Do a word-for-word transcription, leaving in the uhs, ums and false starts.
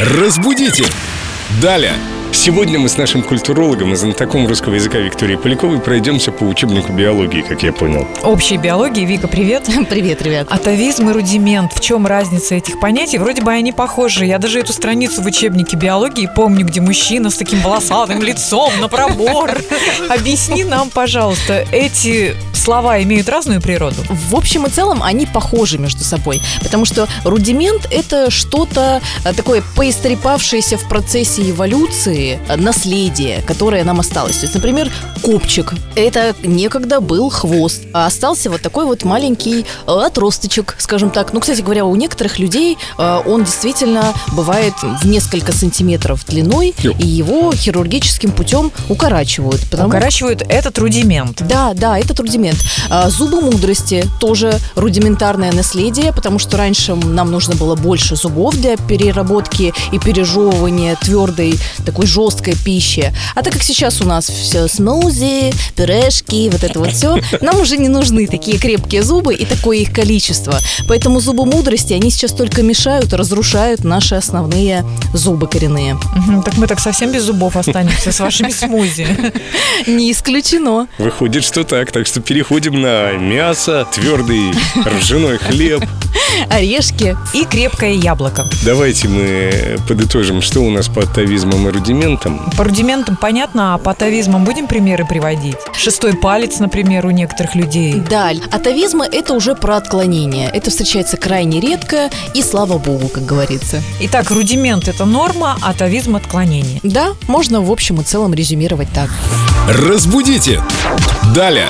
Разбудите! Даля! Сегодня мы с нашим культурологом и знатоком русского языка Викторией Поляковой пройдемся по учебнику биологии, как я понял. Общей биологии. Вика, привет. Привет, ребят. Атавизм и рудимент. В чем разница этих понятий? Вроде бы они похожи. Я даже эту страницу в учебнике биологии помню, где мужчина с таким волосатым лицом на пробор. Объясни нам, пожалуйста, эти слова имеют разную природу? В общем и целом они похожи между собой, потому что рудимент – это что-то такое поистрепавшееся в процессе эволюции, наследие, которое нам осталось. То есть, например, копчик. Это некогда был хвост, а остался вот такой вот маленький отросточек, скажем так. Ну, кстати говоря, у некоторых людей он действительно бывает в несколько сантиметров длиной, и его хирургическим путем укорачивают. Потому... Укорачивают этот рудимент. Да, да, этот рудимент. Зубы мудрости тоже рудиментарное наследие, потому что раньше нам нужно было больше зубов для переработки и пережевывания твердой, такой жесткой пищи. А так как сейчас у нас все смузи, пюрешки, вот это вот все, нам уже не нужны такие крепкие зубы и такое их количество. Поэтому зубы мудрости, они сейчас только мешают, разрушают наши основные зубы коренные. Угу, так мы так совсем без зубов останемся с вашими смузи. Не исключено. Выходит, что так. Так что переходим на мясо, твердый ржаной хлеб, орешки и крепкое яблоко. Давайте мы подытожим, что у нас по атавизмам и рудиментам. По рудиментам понятно, а по атавизмам будем примеры приводить? Шестой палец, например, у некоторых людей. Да, атавизмы – это уже про отклонение. Это встречается крайне редко, и слава богу, как говорится. Итак, рудимент – это норма, атавизм – отклонение. Да, можно в общем и целом резюмировать так. Разбудите! Далее!